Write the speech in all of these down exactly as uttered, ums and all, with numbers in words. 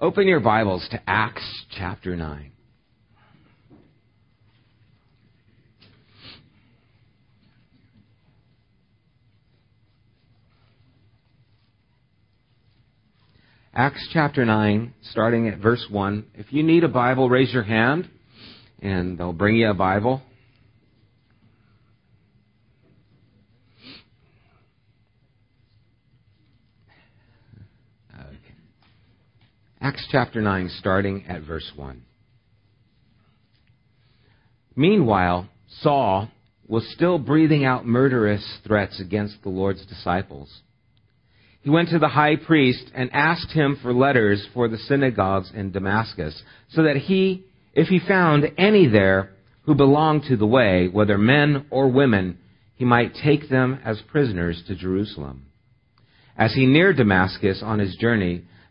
Open your Bibles to Acts chapter nine. Acts chapter nine, starting at verse one. If you need a Bible, raise your hand, and they'll bring you a Bible. Okay. Acts chapter nine, starting at verse one. Meanwhile, Saul was still breathing out murderous threats against the Lord's disciples. He went to the high priest and asked him for letters for the synagogues in Damascus, so that he, if he found any there who belonged to the way, whether men or women, he might take them as prisoners to Jerusalem. As he neared Damascus on his journey,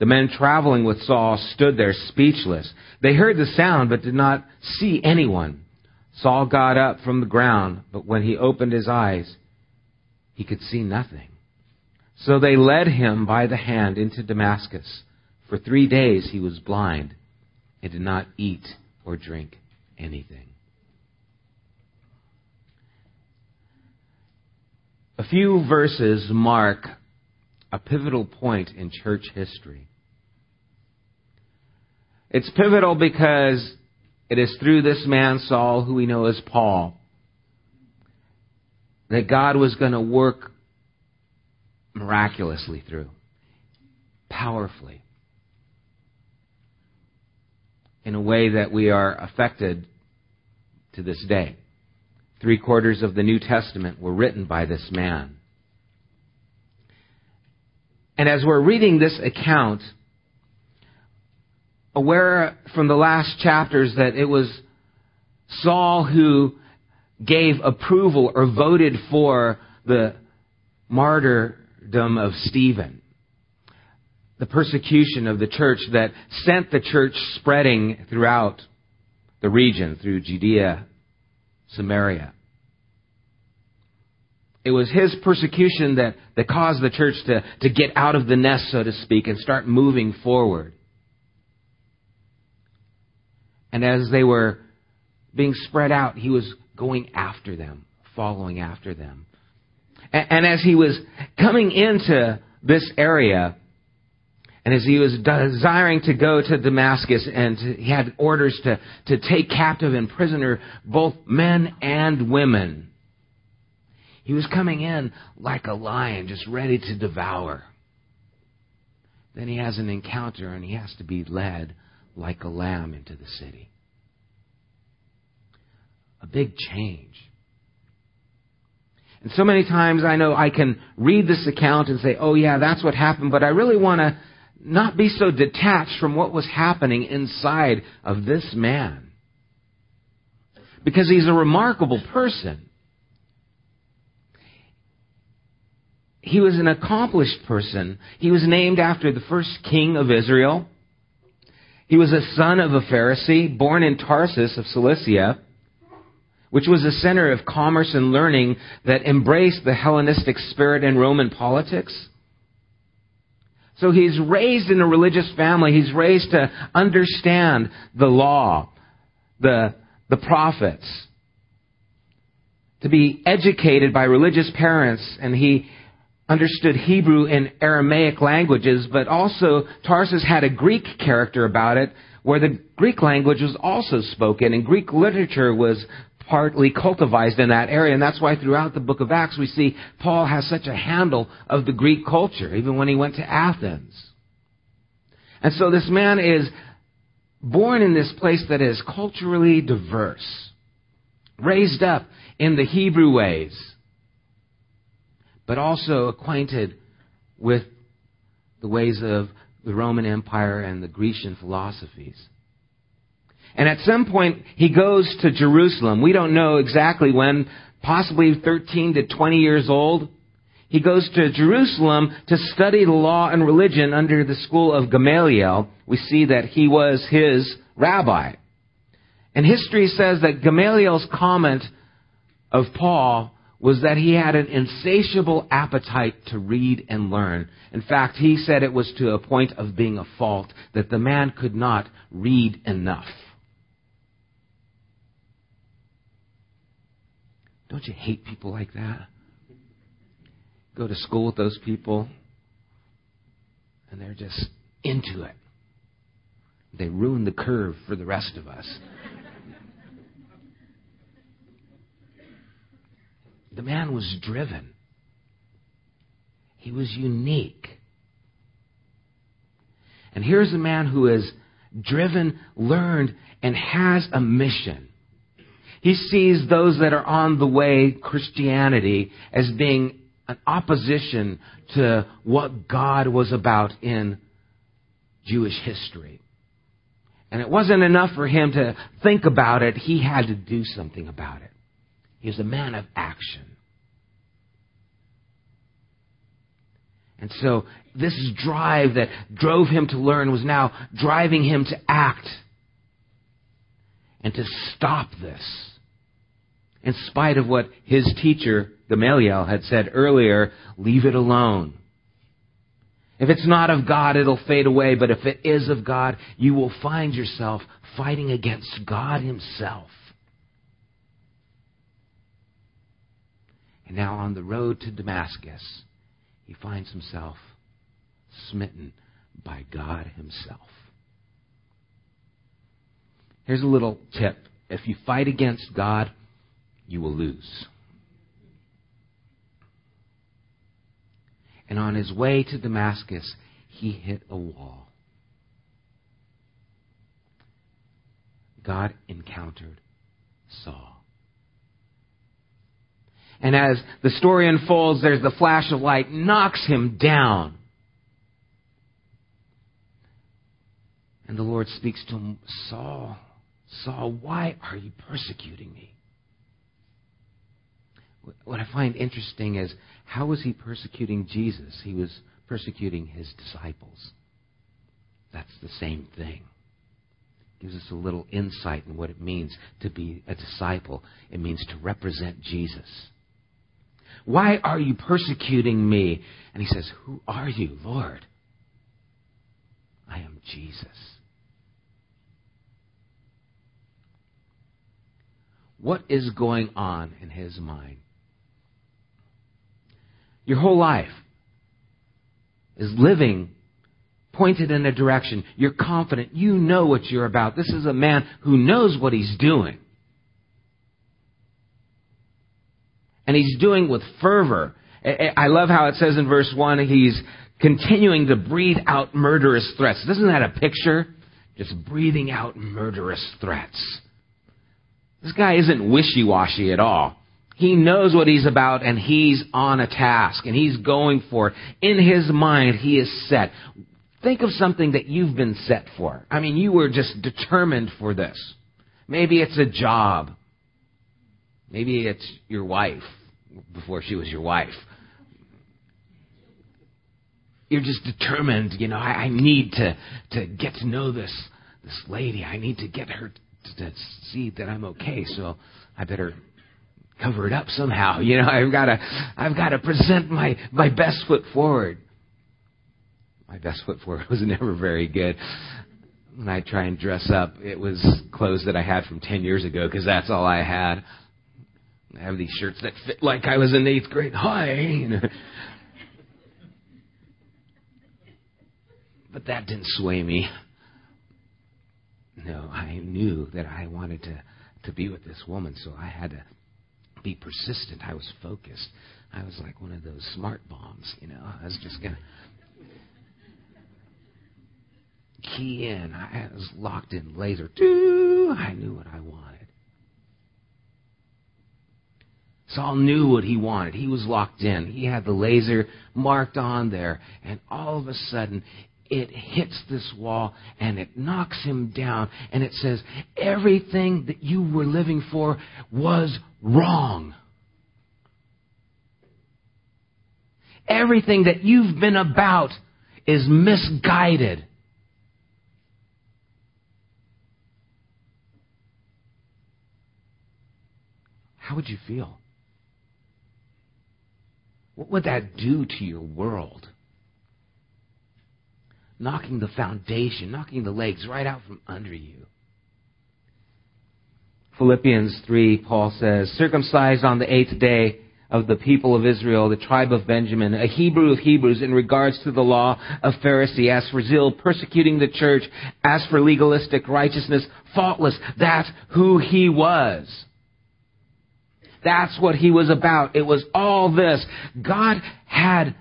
The men traveling with Saul stood there speechless. They heard the sound but did not see anyone. Saul got up from the ground, but when he opened his eyes, he could see nothing. So they led him by the hand into Damascus. For three days he was blind and did not eat or drink anything. A few verses mark a pivotal point in church history. It's pivotal because it is through this man, Saul, who we know as Paul, that God was going to work miraculously through, powerfully, in a way that we are affected to this day. Three quarters of the New Testament were written by this man. And as we're reading this account, aware from the last chapters that it was Saul who gave approval or voted for the martyrdom of Stephen, the persecution of the church that sent the church spreading throughout the region, through Judea, Samaria. It was his persecution that, that caused the church to, to get out of the nest, so to speak, and start moving forward. And as they were being spread out, he was going after them, following after them. And, and as he was coming into this area, and as he was desiring to go to Damascus, and he had orders to, to take captive and prisoner both men and women, he was coming in like a lion, just ready to devour. Then he has an encounter, and he has to be led like a lamb into the city. A big change. And so many times I know I can read this account and say, oh yeah, that's what happened, but I really want to not be so detached from what was happening inside of this man, because he's a remarkable person. He was an accomplished person. He was named after the first king of Israel. He was a son of a Pharisee, born in Tarsus of Cilicia, which was a center of commerce and learning that embraced the Hellenistic spirit and Roman politics. So he's raised in a religious family. He's raised to understand the law, the, the prophets, to be educated by religious parents. And he understood Hebrew and Aramaic languages, but also Tarsus had a Greek character about it, where the Greek language was also spoken, and Greek literature was partly cultivated in that area. And that's why throughout the book of Acts we see Paul has such a handle of the Greek culture, even when he went to Athens. And so this man is born in this place that is culturally diverse, raised up in the Hebrew ways, but also acquainted with the ways of the Roman Empire and the Grecian philosophies. And at some point, he goes to Jerusalem. We don't know exactly when, possibly thirteen to twenty years old. He goes to Jerusalem to study the law and religion under the school of Gamaliel. We see that he was his rabbi. And history says that Gamaliel's comment of Paul was that he had an insatiable appetite to read and learn. In fact, he said it was to a point of being a fault that the man could not read enough. Don't you hate people like that? Go to school with those people, and they're just into it. They ruin the curve for the rest of us. The man was driven. He was unique. And here's a man who is driven, learned, and has a mission. He sees those that are on the way, Christianity, as being an opposition to what God was about in Jewish history. And it wasn't enough for him to think about it. He had to do something about it. He was a man of action. And so this drive that drove him to learn was now driving him to act and to stop this. In spite of what his teacher, Gamaliel, had said earlier, leave it alone. If it's not of God, it'll fade away. But if it is of God, you will find yourself fighting against God himself. And now on the road to Damascus, he finds himself smitten by God himself. Here's a little tip. If you fight against God, you will lose. And on his way to Damascus, he hit a wall. God encountered Saul. And as the story unfolds, there's the flash of light, knocks him down. And the Lord speaks to him, Saul, Saul, why are you persecuting me? What I find interesting is, how was he persecuting Jesus? He was persecuting his disciples. That's the same thing. Gives us a little insight in what it means to be a disciple. It means to represent Jesus. Why are you persecuting me? And he says, who are you, Lord? I am Jesus. What is going on in his mind? Your whole life is living pointed in a direction. You're confident. You know what you're about. This is a man who knows what he's doing. And he's doing with fervor. I love how it says in verse one, he's continuing to breathe out murderous threats. Isn't that a picture? Just breathing out murderous threats. This guy isn't wishy-washy at all. He knows what he's about, and he's on a task, and he's going for it. In his mind, he is set. Think of something that you've been set for. I mean, you were just determined for this. Maybe it's a job. Maybe it's your wife, before she was your wife. You're just determined, you know, I, I need to, to get to know this, this lady. I need to get her to, to see that I'm okay, so I better cover it up somehow. You know, I've got to I've got to present my, my best foot forward. My best foot forward was never very good. When I try and dress up, it was clothes that I had from ten years ago because that's all I had. I have these shirts that fit like I was in eighth grade. Hi! You know. But that didn't sway me. No, I knew that I wanted to, to be with this woman, so I had to be persistent. I was focused. I was like one of those smart bombs, you know. I was just going to key in. I was locked in laser. I knew what I wanted. Saul knew what he wanted. He was locked in. He had the laser marked on there. And all of a sudden, it hits this wall and it knocks him down. And it says, everything that you were living for was wrong. Everything that you've been about is misguided. How would you feel? What would that do to your world? Knocking the foundation, knocking the legs right out from under you. Philippians three, Paul says, circumcised on the eighth day of the people of Israel, the tribe of Benjamin, a Hebrew of Hebrews, in regards to the law, a Pharisee, as for zeal, persecuting the church, as for legalistic righteousness, faultless. That's who he was. That's what he was about. It was all this. God had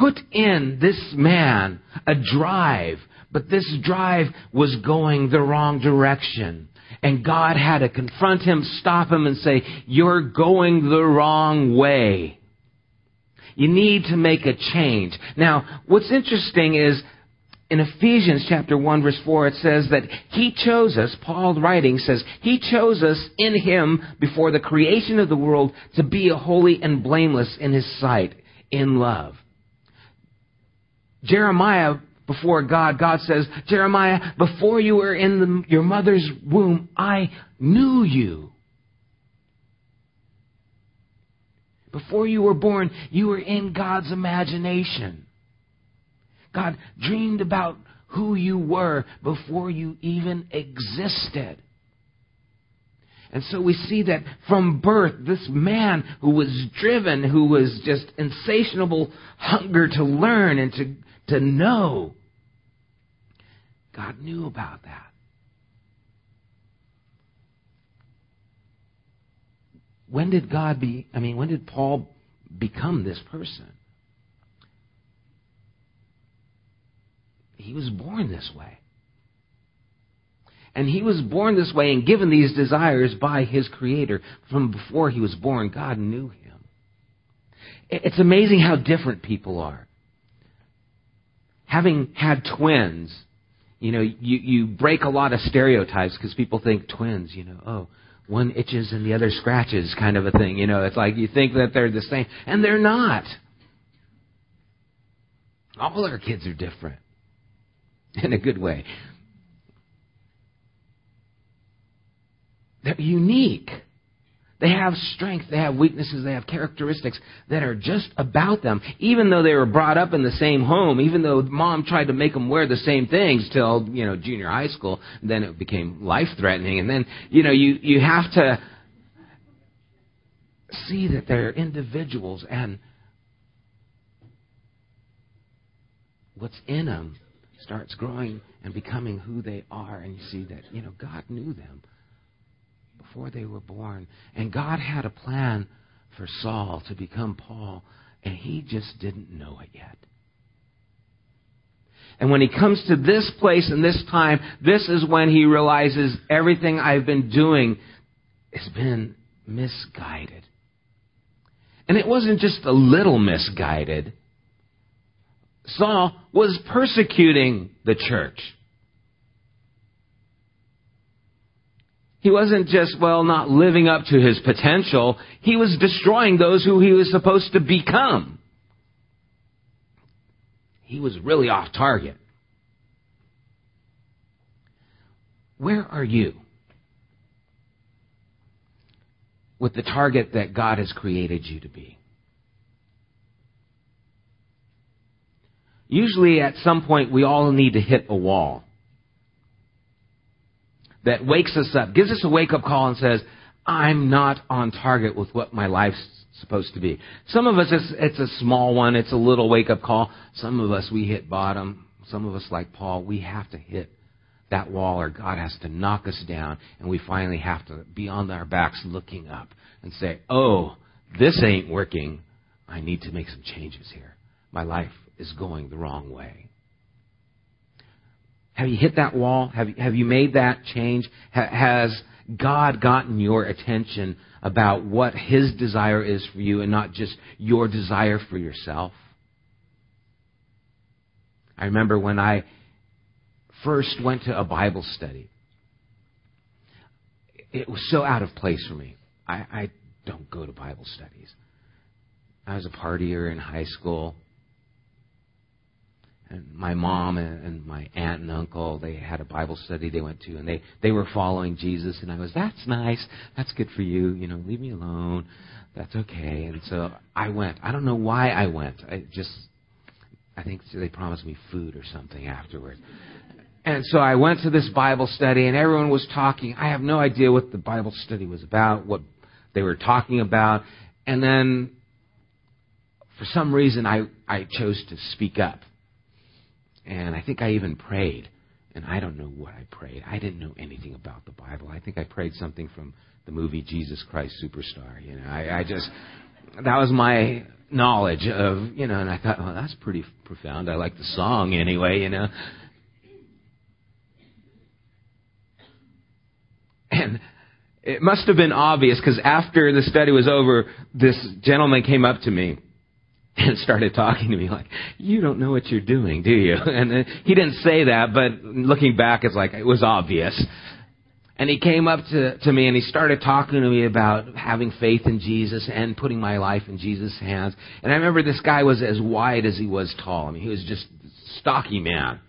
put in this man a drive, but this drive was going the wrong direction. And God had to confront him, stop him, and say, you're going the wrong way. You need to make a change. Now, what's interesting is, in Ephesians chapter one, verse four, it says that he chose us, Paul writing says, he chose us in him before the creation of the world to be holy and blameless in his sight, in love. Jeremiah, before God, God says, Jeremiah, before you were in the, your mother's womb, I knew you. Before you were born, you were in God's imagination. God dreamed about who you were before you even existed. And so we see that from birth, this man who was driven, who was just insatiable hunger to learn and to, to know, God knew about that. When did God be, I mean, when did Paul become this person? He was born this way. And he was born this way and given these desires by his Creator. From before he was born, God knew him. It's amazing how different people are. Having had twins, you know, you, you break a lot of stereotypes because people think twins, you know, oh, one itches and the other scratches kind of a thing. You know, it's like you think that they're the same. And they're not. All our kids are different. In a good way. They're unique. They have strengths. They have weaknesses. They have characteristics that are just about them. Even though they were brought up in the same home, even though mom tried to make them wear the same things till, you know, junior high school, then it became life-threatening. And then, you know, you, you have to see that they're individuals and what's in them starts growing and becoming who they are. And you see that, you know, God knew them before they were born. And God had a plan for Saul to become Paul, and he just didn't know it yet. And when he comes to this place and this time, this is when he realizes everything I've been doing has been misguided. And it wasn't just a little misguided. Saul was persecuting the church. He wasn't just, well, not living up to his potential. He was destroying those who he was supposed to become. He was really off target. Where are you with the target that God has created you to be? Usually at some point we all need to hit a wall that wakes us up, gives us a wake-up call and says, I'm not on target with what my life's supposed to be. Some of us, it's, it's a small one. It's a little wake-up call. Some of us, we hit bottom. Some of us, like Paul, we have to hit that wall or God has to knock us down, and we finally have to be on our backs looking up and say, oh, this ain't working. I need to make some changes here. My life is going the wrong way. Have you hit that wall? Have you, have you made that change? Ha, has God gotten your attention about what his desire is for you and not just your desire for yourself? I remember when I first went to a Bible study, it was so out of place for me. I, I don't go to Bible studies. I was a partier in high school. And my mom and my aunt and uncle, they had a Bible study they went to, and they, they were following Jesus. And I was, that's nice. That's good for you. You know, leave me alone. That's okay. And so I went. I don't know why I went. I just, I think they promised me food or something afterwards. And so I went to this Bible study, and everyone was talking. I have no idea what the Bible study was about, what they were talking about. And then for some reason, I, I chose to speak up. And I think I even prayed. And I don't know what I prayed. I didn't know anything about the Bible. I think I prayed something from the movie Jesus Christ Superstar. You know, I, I just, that was my knowledge of, you know, and I thought, well, that's pretty profound. I like the song anyway, you know. And it must have been obvious, because after the study was over, this gentleman came up to me and started talking to me like, you don't know what you're doing, do you? And he didn't say that, but looking back, it's like, it was obvious. And he came up to, to me and he started talking to me about having faith in Jesus and putting my life in Jesus' hands. And I remember this guy was as wide as he was tall. I mean, he was just a stocky man.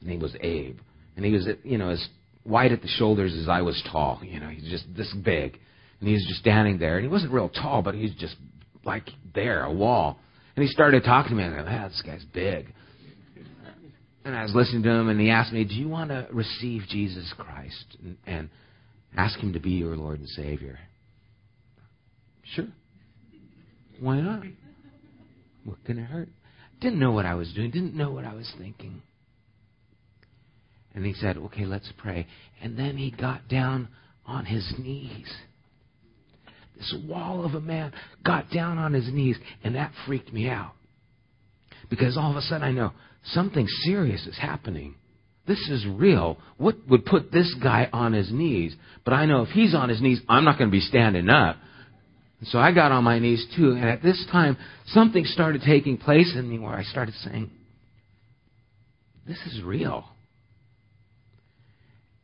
His name was Abe. And he was, you know, as wide at the shoulders as I was tall. You know, he's just this big. And he was just standing there. And he wasn't real tall, but he was just like there, a wall. And he started talking to me, and I thought, ah, this guy's big. And I was listening to him, and he asked me, do you want to receive Jesus Christ and, and ask him to be your Lord and Savior? Sure. Why not? What can it hurt? Didn't know what I was doing. Didn't know what I was thinking. And he said, okay, let's pray. And then he got down on his knees. This wall of a man got down on his knees, and that freaked me out. Because all of a sudden I know something serious is happening. This is real. What would put this guy on his knees? But I know if he's on his knees, I'm not going to be standing up. And so I got on my knees too, and at this time, something started taking place in me where I started saying, this is real.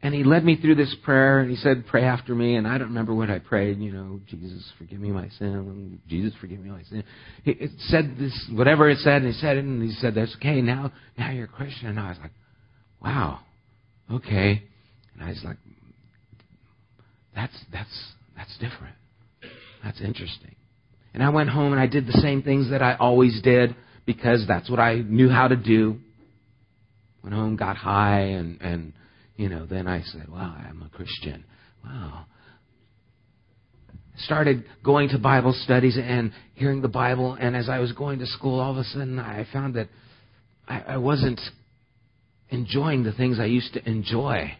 And he led me through this prayer, and he said, pray after me. And I don't remember what I prayed. You know, Jesus, forgive me my sin. Jesus, forgive me my sin. He it said this, whatever it said, and he said it, and he said, that's okay, now now you're a Christian. And I was like, wow, okay. And I was like, that's, that's, that's different. That's interesting. And I went home, and I did the same things that I always did, because that's what I knew how to do. Went home, got high, and... and You know, then I said, wow, I'm a Christian. Wow. Started going to Bible studies and hearing the Bible. And as I was going to school, all of a sudden I found that I, I wasn't enjoying the things I used to enjoy.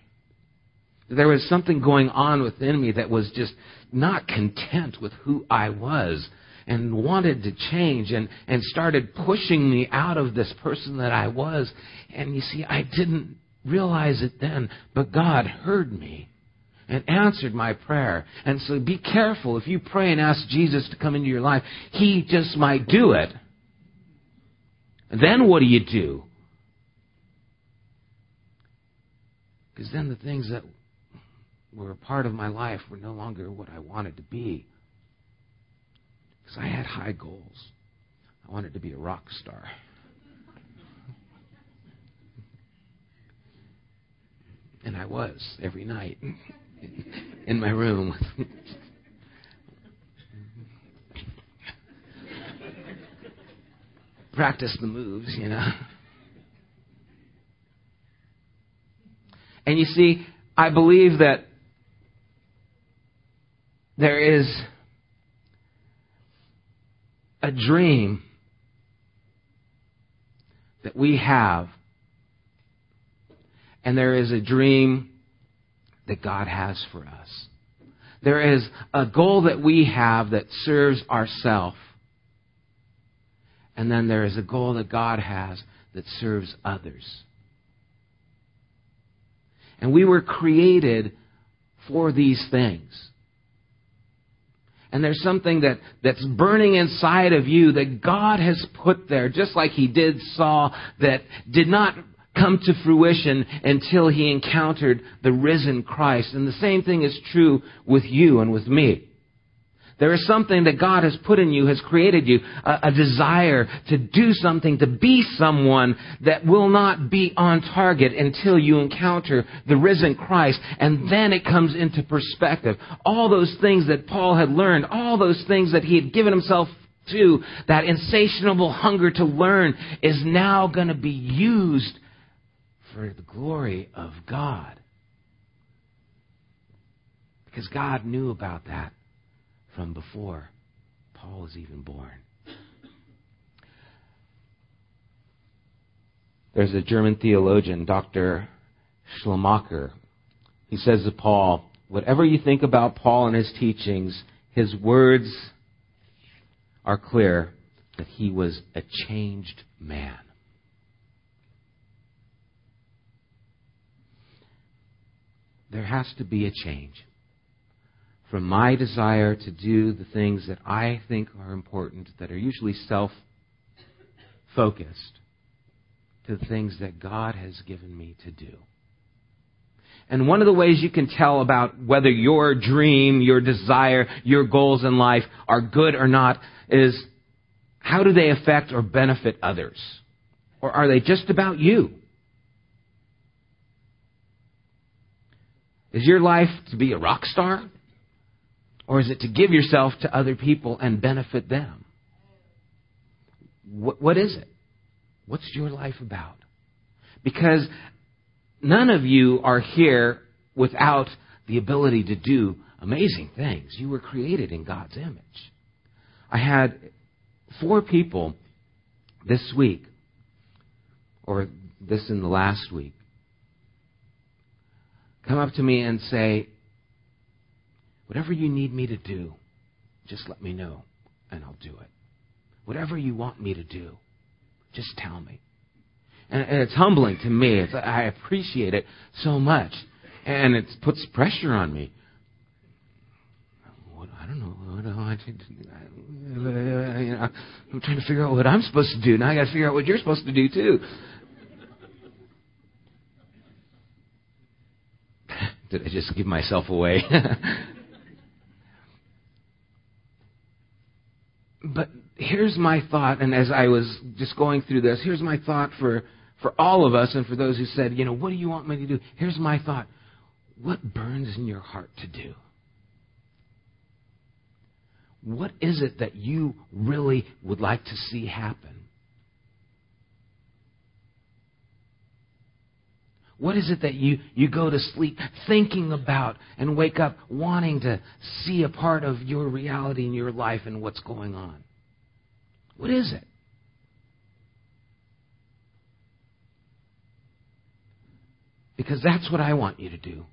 There was something going on within me that was just not content with who I was and wanted to change, and, and started pushing me out of this person that I was. And you see, I didn't realize it then, but God heard me and answered my prayer. And so be careful if you pray and ask Jesus to come into your life. He just might do it. And then what do you do? Because then the things that were a part of my life were no longer what I wanted to be. Because I had high goals. I wanted to be a rock star. And I was every night in my room. Practice the moves, you know. And you see, I believe that there is a dream that we have. And there is a dream that God has for us. There is a goal that we have that serves ourselves. And then there is a goal that God has that serves others. And we were created for these things. And there's something that, that's burning inside of you that God has put there, just like he did Saul, that did not come to fruition until he encountered the risen Christ. And the same thing is true with you and with me. There is something that God has put in you, has created you, a, a desire to do something, to be someone that will not be on target until you encounter the risen Christ. And then it comes into perspective. All those things that Paul had learned, all those things that he had given himself to, that insatiable hunger to learn is now going to be used for the glory of God. Because God knew about that from before Paul is even born. There's a German theologian, Doctor Schlemacher. He says to Paul, whatever you think about Paul and his teachings, his words are clear that he was a changed man. There has to be a change from my desire to do the things that I think are important, that are usually self-focused, to the things that God has given me to do. And one of the ways you can tell about whether your dream, your desire, your goals in life are good or not is, how do they affect or benefit others? Or are they just about you? Is your life to be a rock star? Or is it to give yourself to other people and benefit them? What, what is it? What's your life about? Because none of you are here without the ability to do amazing things. You were created in God's image. I had four people this week, or this in the last week, come up to me and say, whatever you need me to do, just let me know, and I'll do it. Whatever you want me to do, just tell me. And, and it's humbling to me. It's, I appreciate it so much. And it puts pressure on me. What, I don't know. What do I do? You know, I'm trying to figure out what I'm supposed to do. Now I got to figure out what you're supposed to do, too. Did I just give myself away? But here's my thought, and as I was just going through this, here's my thought for, for all of us and for those who said, you know, what do you want me to do? Here's my thought. What burns in your heart to do? What is it that you really would like to see happen? What is it that you, you go to sleep thinking about and wake up wanting to see a part of your reality in your life and what's going on? What is it? Because that's what I want you to do.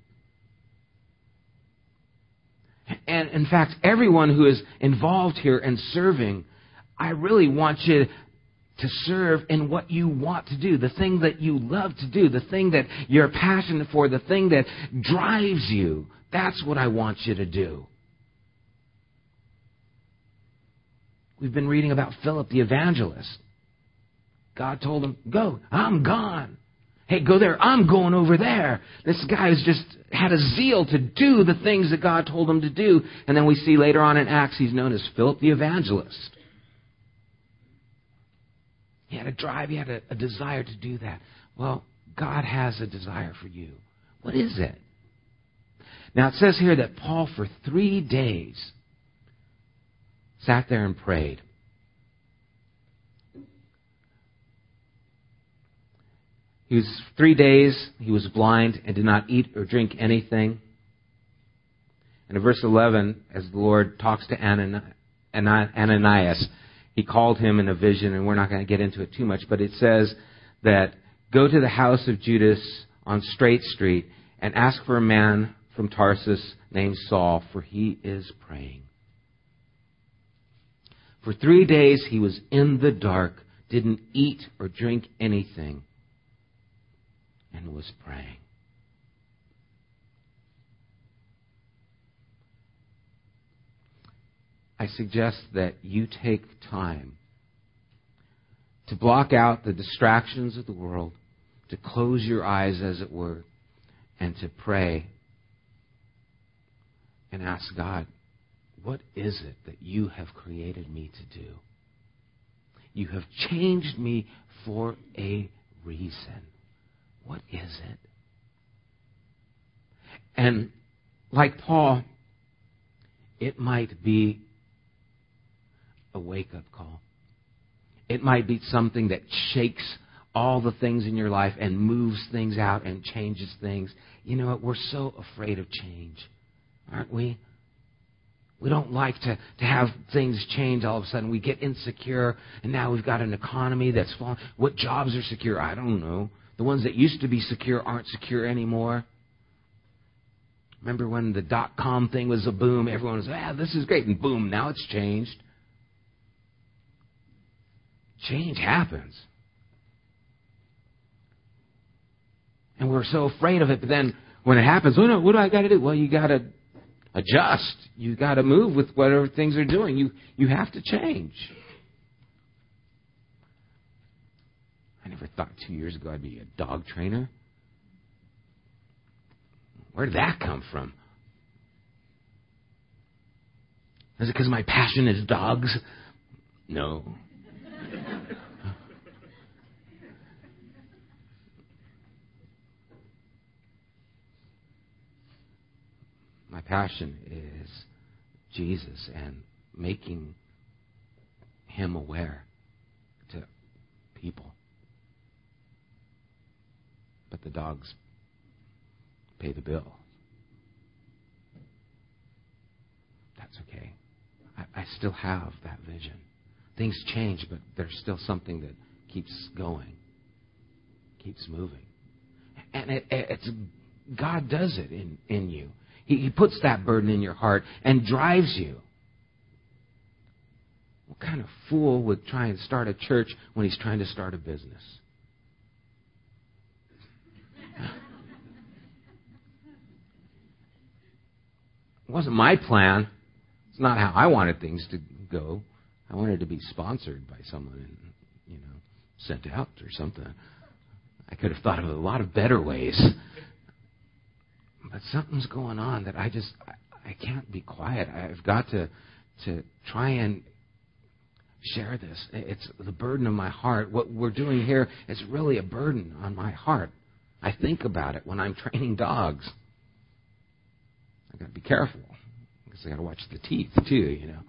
And in fact, everyone who is involved here and serving, I really want you to serve in what you want to do, the thing that you love to do, the thing that you're passionate for, the thing that drives you. That's what I want you to do. We've been reading about Philip the evangelist. God told him, go, I'm gone. Hey, go there, I'm going over there. This guy has just had a zeal to do the things that God told him to do. And then we see later on in Acts, he's known as Philip the evangelist. He had a drive, he had a, a desire to do that. Well, God has a desire for you. What is it? Now, it says here that Paul, for three days, sat there and prayed. He was three days, he was blind and did not eat or drink anything. And in verse eleven, as the Lord talks to Ananias, he called him in a vision, and we're not going to get into it too much, but it says that go to the house of Judas on Straight Street and ask for a man from Tarsus named Saul, for he is praying. For three days he was in the dark, didn't eat or drink anything, and was praying. I suggest that you take time to block out the distractions of the world, to close your eyes, as it were, and to pray and ask God, what is it that you have created me to do? You have changed me for a reason. What is it? And like Paul, it might be a wake-up call. It might be something that shakes all the things in your life and moves things out and changes things. You know what? We're so afraid of change, aren't we? We don't like to, to have things change all of a sudden. We get insecure, and now we've got an economy that's falling. What jobs are secure? I don't know. The ones that used to be secure aren't secure anymore. Remember when the dot-com thing was a boom? Everyone was, ah, this is great, and boom, now it's changed. Change happens. And we're so afraid of it, but then when it happens, oh, no, what do I got to do? Well, you got to adjust. You got to move with whatever things are doing. You you have to change. I never thought two years ago I'd be a dog trainer. Where did that come from? Is it because my passion is dogs? No. My passion is Jesus and making him aware to people. But the dogs pay the bill. That's okay. I, I still have that vision. Things change, but there's still something that keeps going, keeps moving. And it, it's God does it in, in you. He puts that burden in your heart and drives you. What kind of fool would try and start a church when he's trying to start a business? It wasn't my plan. It's not how I wanted things to go. I wanted to be sponsored by someone and, you know, sent out or something. I could have thought of a lot of better ways. But something's going on that I just, I, I can't be quiet. I've got to to try and share this. It's the burden of my heart. What we're doing here is really a burden on my heart. I think about it when I'm training dogs. I've got to be careful because I've got to watch the teeth too, you know.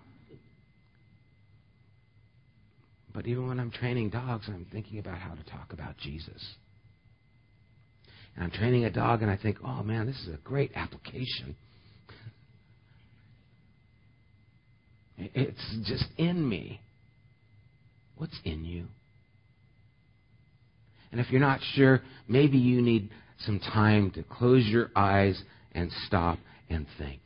But even when I'm training dogs, I'm thinking about how to talk about Jesus. And I'm training a dog, and I think, oh, man, this is a great application. It's just in me. What's in you? And if you're not sure, maybe you need some time to close your eyes and stop and think.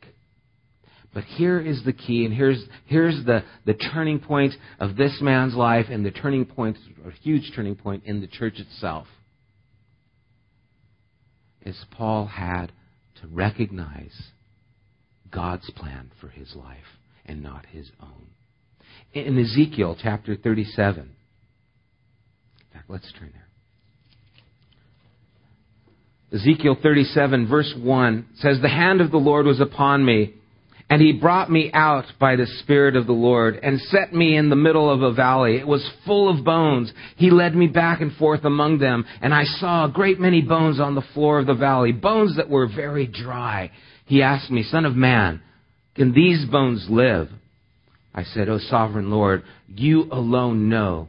But here is the key, and here's here's the, the turning point of this man's life, and the turning point, a huge turning point in the church itself. Is Paul had to recognize God's plan for his life and not his own. In Ezekiel chapter thirty-seven, in fact, let's turn there. Ezekiel thirty-seven verse one says, "The hand of the Lord was upon me, and he brought me out by the Spirit of the Lord and set me in the middle of a valley. It was full of bones. He led me back and forth among them, and I saw a great many bones on the floor of the valley, bones that were very dry. He asked me, 'Son of man, can these bones live?' I said, 'O sovereign Lord, you alone know.'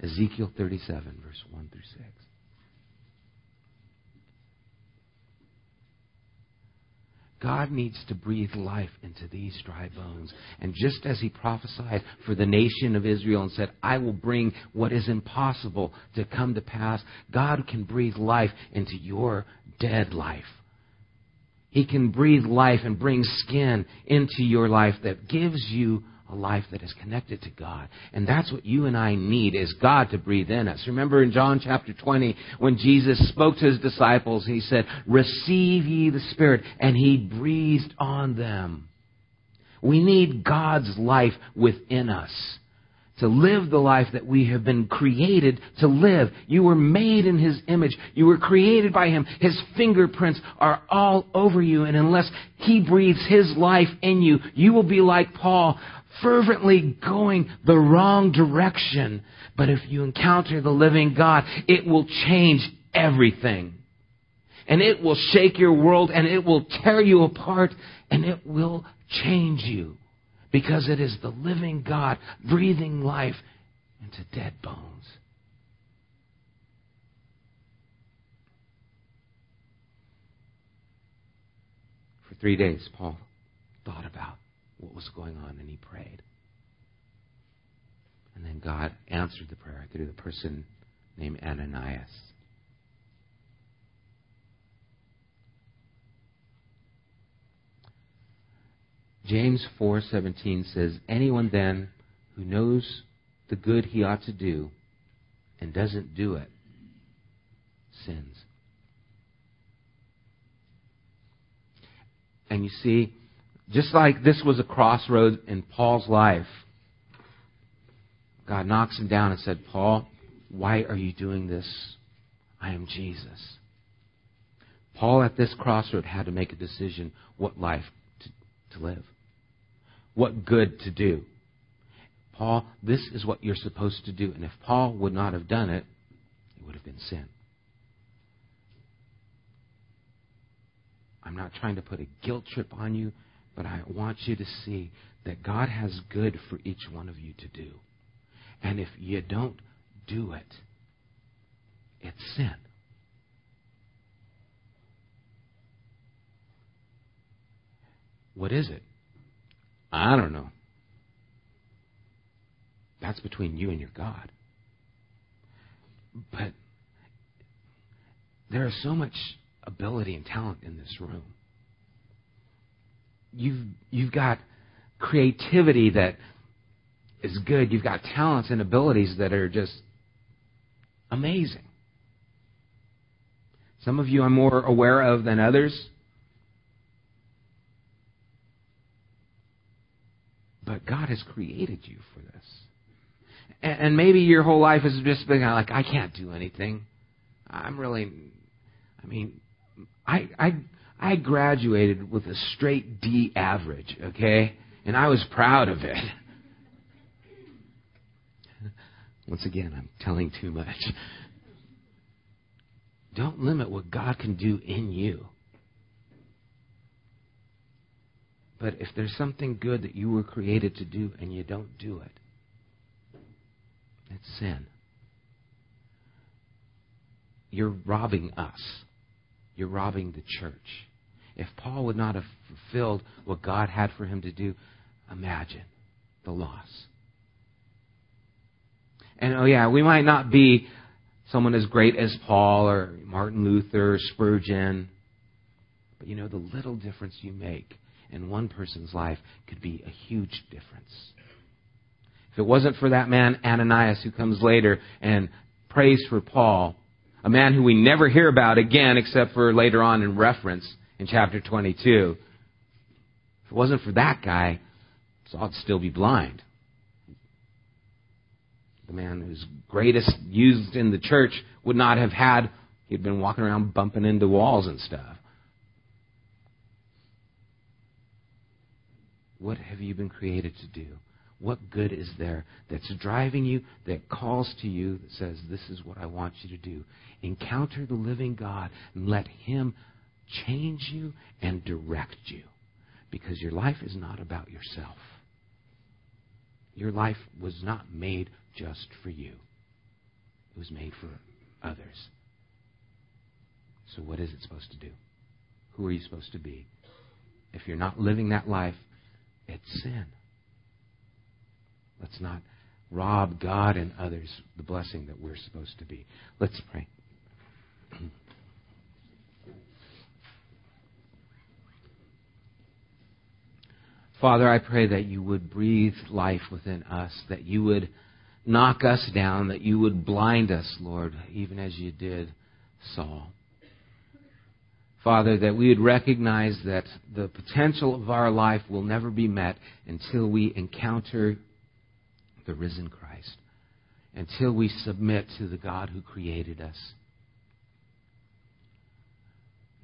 Ezekiel thirty-seven, verse one through six. God needs to breathe life into these dry bones. And just as he prophesied for the nation of Israel and said, I will bring what is impossible to come to pass, God can breathe life into your dead life. He can breathe life and bring skin into your life that gives you a life that is connected to God. And that's what you and I need, is God to breathe in us. Remember in John chapter twenty, when Jesus spoke to his disciples, he said, receive ye the Spirit, and he breathed on them. We need God's life within us to live the life that we have been created to live. You were made in his image. You were created by him. His fingerprints are all over you. And unless he breathes his life in you, you will be like Paul, fervently going the wrong direction. But if you encounter the living God, it will change everything. And it will shake your world, and it will tear you apart, and it will change you. Because it is the living God breathing life into dead bones. For three days, Paul thought about what was going on, and he prayed. And then God answered the prayer through the person named Ananias. James four seventeen says, anyone then who knows the good he ought to do and doesn't do it, sins. And you see, just like this was a crossroad in Paul's life, God knocks him down and said, Paul, why are you doing this? I am Jesus. Paul at this crossroad had to make a decision what life to, to live. What good to do. Paul, this is what you're supposed to do. And if Paul would not have done it, it would have been sin. I'm not trying to put a guilt trip on you, but I want you to see that God has good for each one of you to do. And if you don't do it, it's sin. What is it? I don't know. That's between you and your God. But there is so much ability and talent in this room. You've, you've got creativity that is good. You've got talents and abilities that are just amazing. Some of you I'm more aware of than others. But God has created you for this. And, and maybe your whole life has just been like, I can't do anything. I'm really, I mean, I... I I graduated with a straight D average, okay? And I was proud of it. Once again, I'm telling too much. Don't limit what God can do in you. But if there's something good that you were created to do and you don't do it, it's sin. You're robbing us. You're robbing the church. If Paul would not have fulfilled what God had for him to do, imagine the loss. And oh yeah, we might not be someone as great as Paul or Martin Luther or Spurgeon, but you know, the little difference you make in one person's life could be a huge difference. If it wasn't for that man Ananias who comes later and prays for Paul, a man who we never hear about again except for later on in reference in chapter twenty-two. If it wasn't for that guy, Saul would still be blind. The man who's greatest used in the church would not have had, he'd been walking around bumping into walls and stuff. What have you been created to do? What good is there that's driving you, that calls to you, that says, this is what I want you to do? Encounter the living God and let him change you and direct you. Because your life is not about yourself. Your life was not made just for you. It was made for others. So what is it supposed to do? Who are you supposed to be? If you're not living that life, it's sin. Let's not rob God and others the blessing that we're supposed to be. Let's pray. Father, I pray that you would breathe life within us, that you would knock us down, that you would blind us, Lord, even as you did Saul. Father, that we would recognize that the potential of our life will never be met until we encounter the risen Christ, until we submit to the God who created us.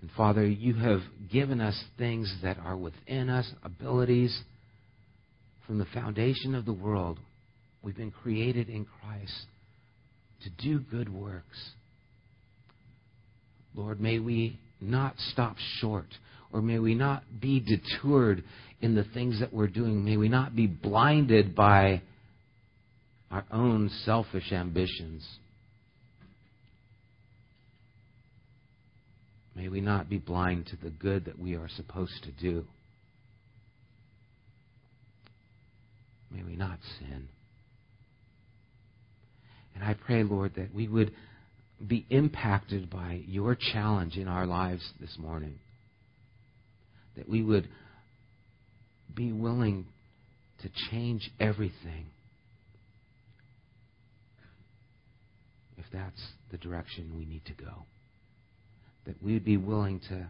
And Father, you have given us things that are within us, abilities from the foundation of the world. We've been created in Christ to do good works. Lord, may we not stop short, or may we not be deterred in the things that we're doing. May we not be blinded by our own selfish ambitions. May we not be blind to the good that we are supposed to do. May we not sin. And I pray, Lord, that we would be impacted by your challenge in our lives this morning. That we would be willing to change everything, if that's the direction we need to go. That we would be willing to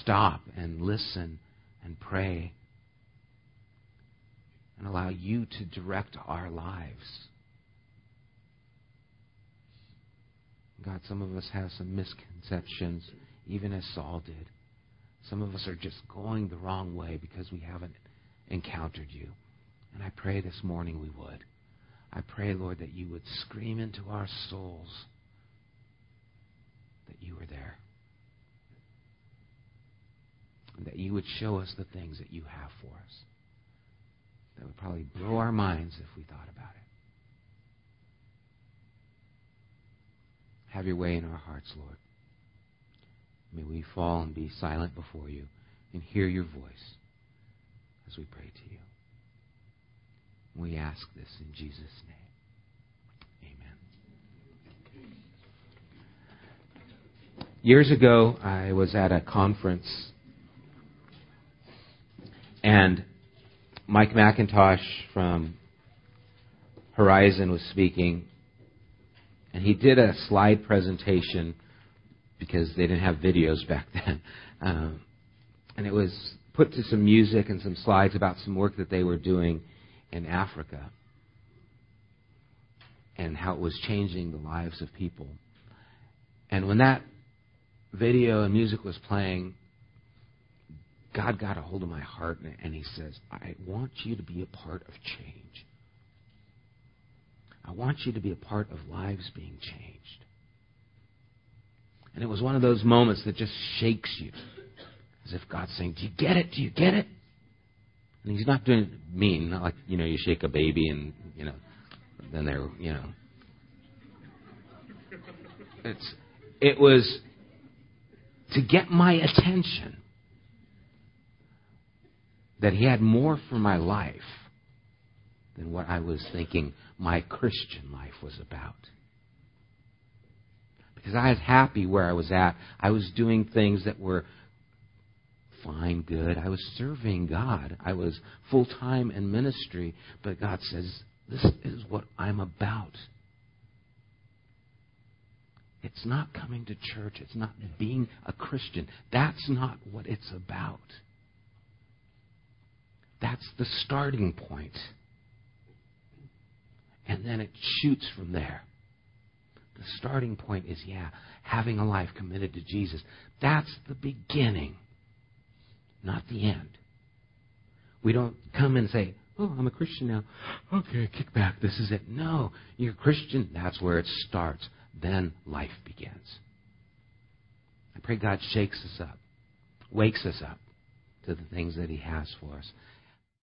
stop and listen and pray and allow you to direct our lives. God, some of us have some misconceptions, even as Saul did. Some of us are just going the wrong way because we haven't encountered you. And I pray this morning we would. I pray, Lord, that you would scream into our souls that you are there. And that you would show us the things that you have for us. That would probably blow our minds if we thought about it. Have your way in our hearts, Lord. May we fall and be silent before you and hear your voice as we pray to you. We ask this in Jesus' name. Amen. Years ago, I was at a conference, and Mike McIntosh from Horizon was speaking. And he did a slide presentation because they didn't have videos back then. Um, and it was put to some music and some slides about some work that they were doing in Africa and how it was changing the lives of people. And when that video and music was playing, God got a hold of my heart, and he says, I want you to be a part of change. I want you to be a part of lives being changed. And it was one of those moments that just shakes you. As if God's saying, do you get it? Do you get it? And he's not doing it mean, not like, you know, you shake a baby and, you know, then they're, you know. It's, it was to get my attention that he had more for my life than what I was thinking my Christian life was about. Because I was happy where I was at. I was doing things that were fine, good. I was serving God. I was full-time in ministry. But God says, this is what I'm about. It's not coming to church. It's not being a Christian. That's not what it's about. That's the starting point. And then it shoots from there. The starting point is, yeah, having a life committed to Jesus. That's the beginning, not the end. We don't come and say, oh, I'm a Christian now. Okay, kick back. This is it. No, you're a Christian. That's where it starts. Then life begins. I pray God shakes us up, wakes us up to the things that he has for us.